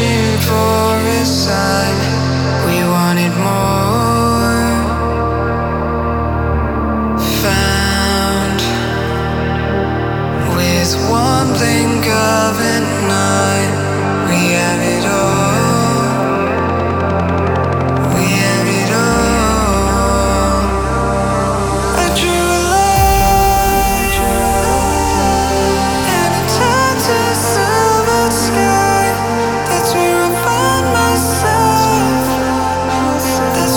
searching for a sign. We wanted more, found with one blink of an eye. We have it all, we have it all. I drew a line and it turned to a silver sky. That's where I found myself. That's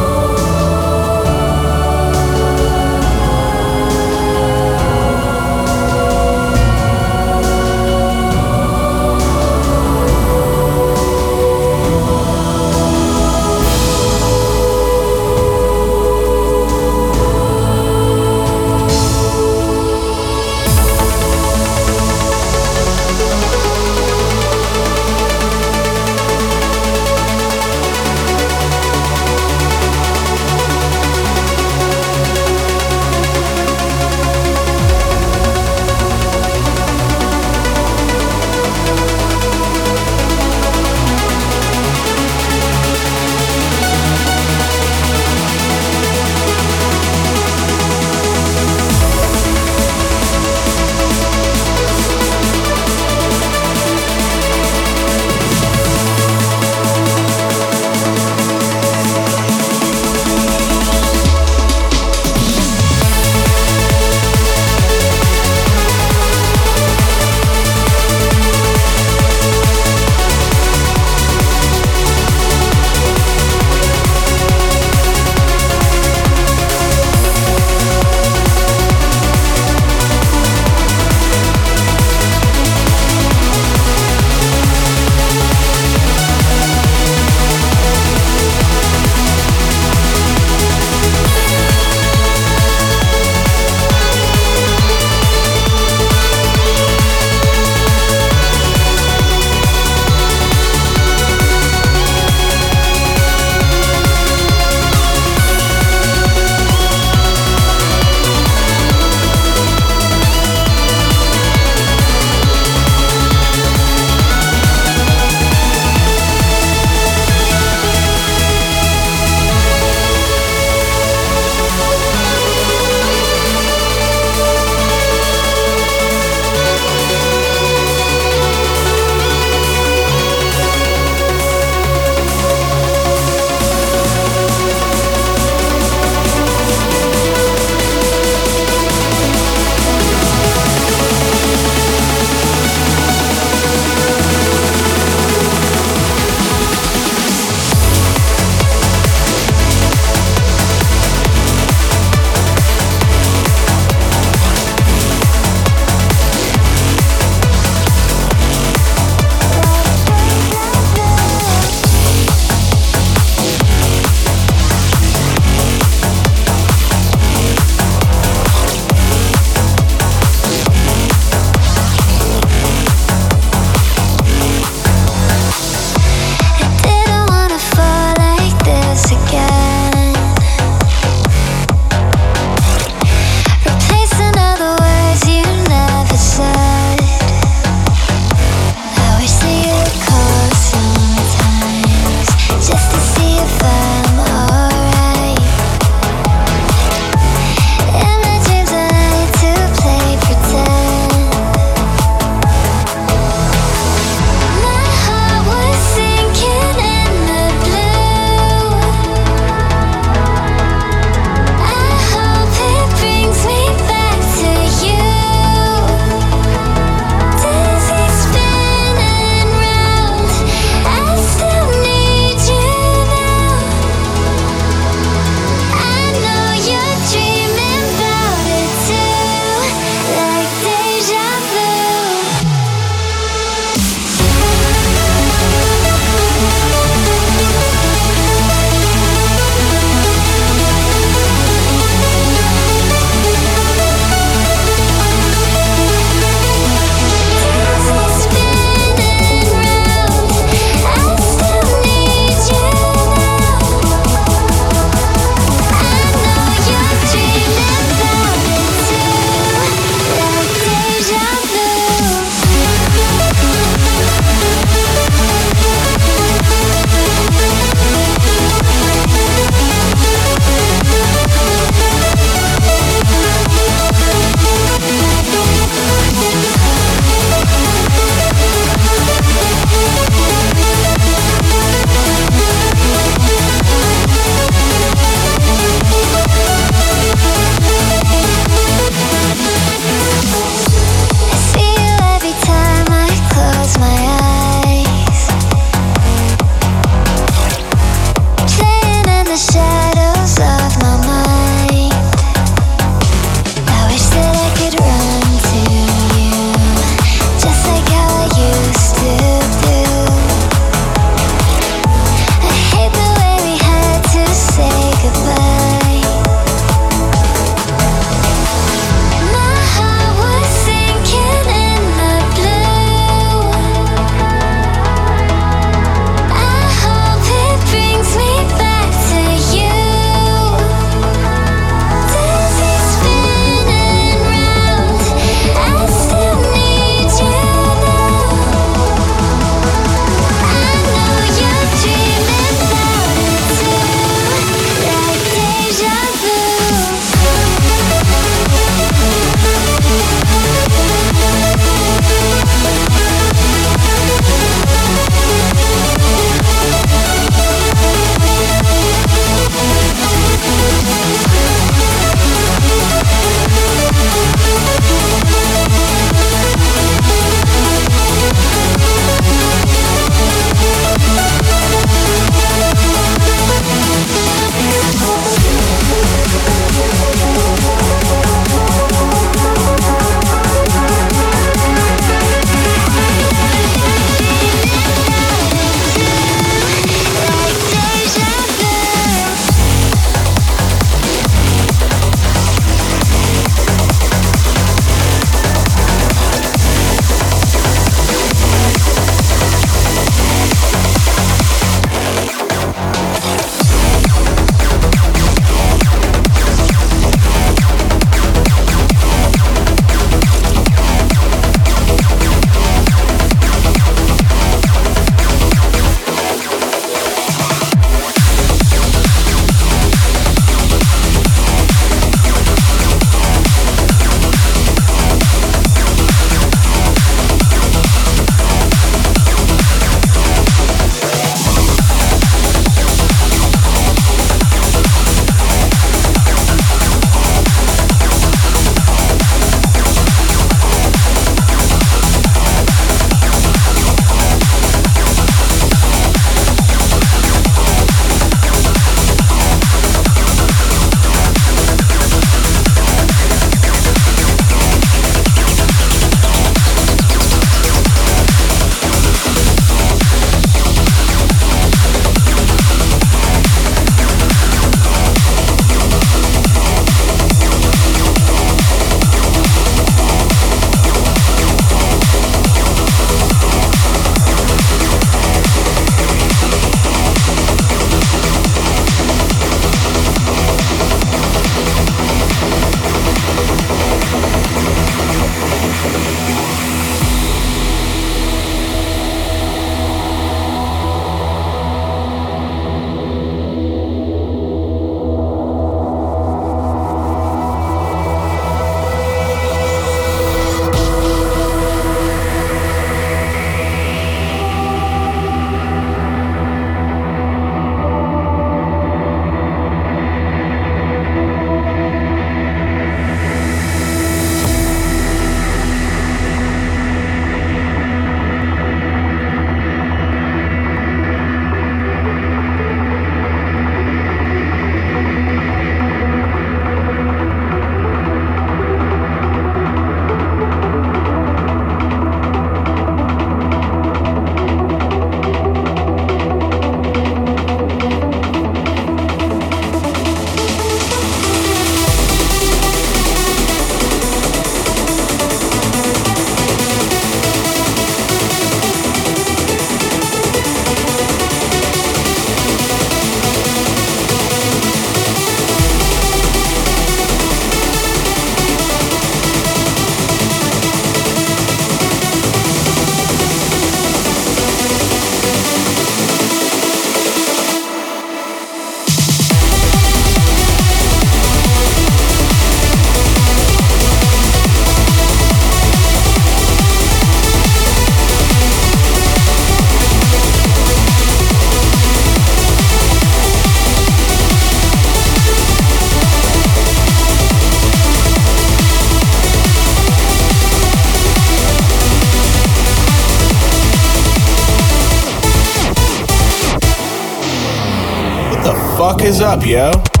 fuck is up, yo?